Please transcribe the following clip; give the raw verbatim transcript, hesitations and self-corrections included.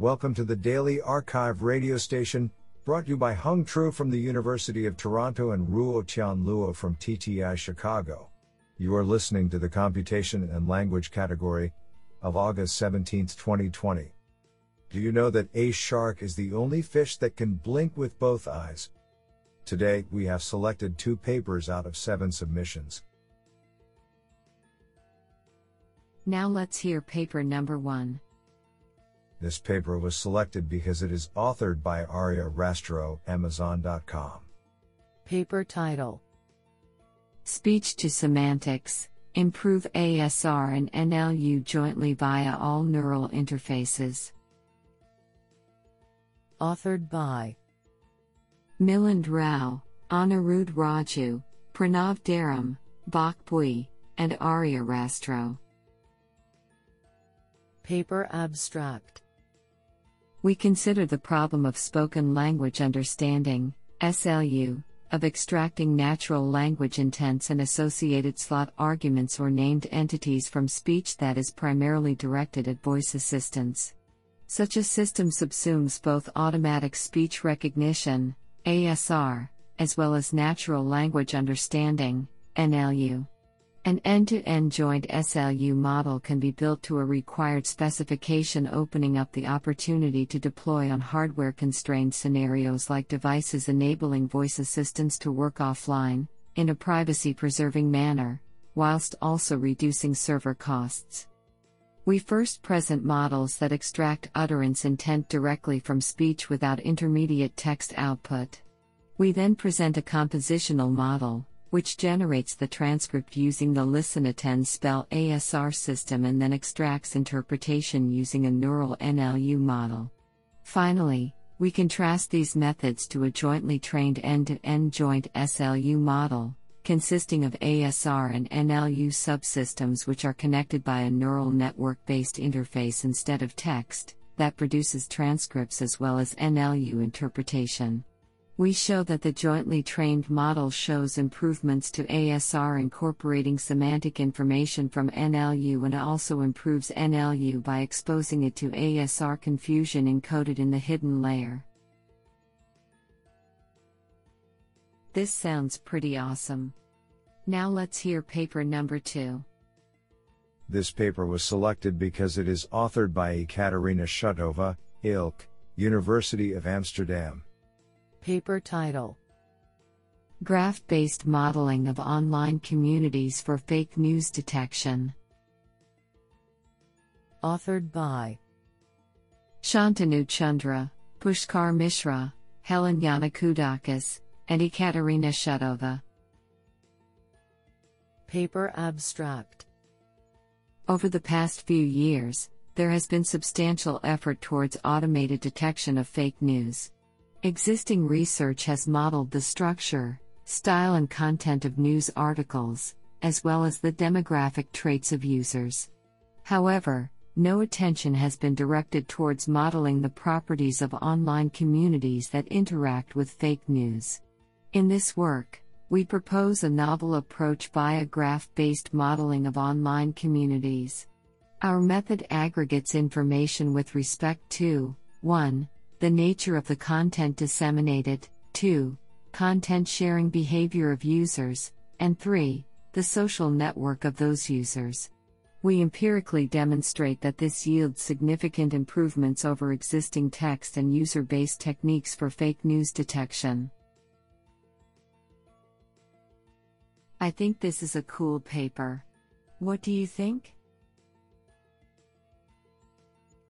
Welcome to the Daily Archive radio station, brought to you by Hung Tru from the University of Toronto and Ruo Tian Luo from T T I Chicago. You are listening to the Computation and Language category of August seventeenth, twenty twenty. Do you know that a shark is the only fish that can blink with both eyes? Today, we have selected two papers out of seven submissions. Now let's hear paper number one. This paper was selected because it is authored by Arya Rastrow, Amazon dot com. Paper title: Speech to Semantics, Improve A S R and N L U Jointly Via All Neural Interfaces. Authored by Milind Rao, Anirudh Raju, Pranav Dharam, Bak Bui, and Arya Rastrow. Paper abstract. We consider the problem of spoken language understanding, S L U, of extracting natural language intents and associated slot arguments or named entities from speech that is primarily directed at voice assistance. Such a system subsumes both automatic speech recognition, A S R, as well as natural language understanding, N L U. An end-to-end joint S L U model can be built to a required specification, opening up the opportunity to deploy on hardware-constrained scenarios like devices, enabling voice assistants to work offline, in a privacy-preserving manner, whilst also reducing server costs. We first present models that extract utterance intent directly from speech without intermediate text output. We then present a compositional model, which generates the transcript using the listen-attend spell A S R system and then extracts interpretation using a neural N L U model. Finally, we contrast these methods to a jointly trained end-to-end joint S L U model, consisting of A S R and N L U subsystems which are connected by a neural network-based interface instead of text, that produces transcripts as well as N L U interpretation. We show that the jointly trained model shows improvements to A S R incorporating semantic information from N L U, and also improves N L U by exposing it to A S R confusion encoded in the hidden layer. This sounds pretty awesome. Now let's hear paper number two. This paper was selected because it is authored by Ekaterina Shutova, I L K, University of Amsterdam. Paper title: Graph-based modeling of online communities for fake news detection. Authored by Shantanu Chandra, Pushkar Mishra, Helen Yannakoudakis, and Ekaterina Shutova. Paper abstract. Over the past few years, there has been substantial effort towards automated detection of fake news. Existing research has modeled the structure, style and content of news articles, as well as the demographic traits of users. However, no attention has been directed towards modeling the properties of online communities that interact with fake news. In this work, we propose a novel approach via graph-based modeling of online communities. Our method aggregates information with respect to one The nature of the content disseminated, two content sharing behavior of users, and three the social network of those users. We empirically demonstrate that this yields significant improvements over existing text and user-based techniques for fake news detection. I think this is a cool paper. What do you think?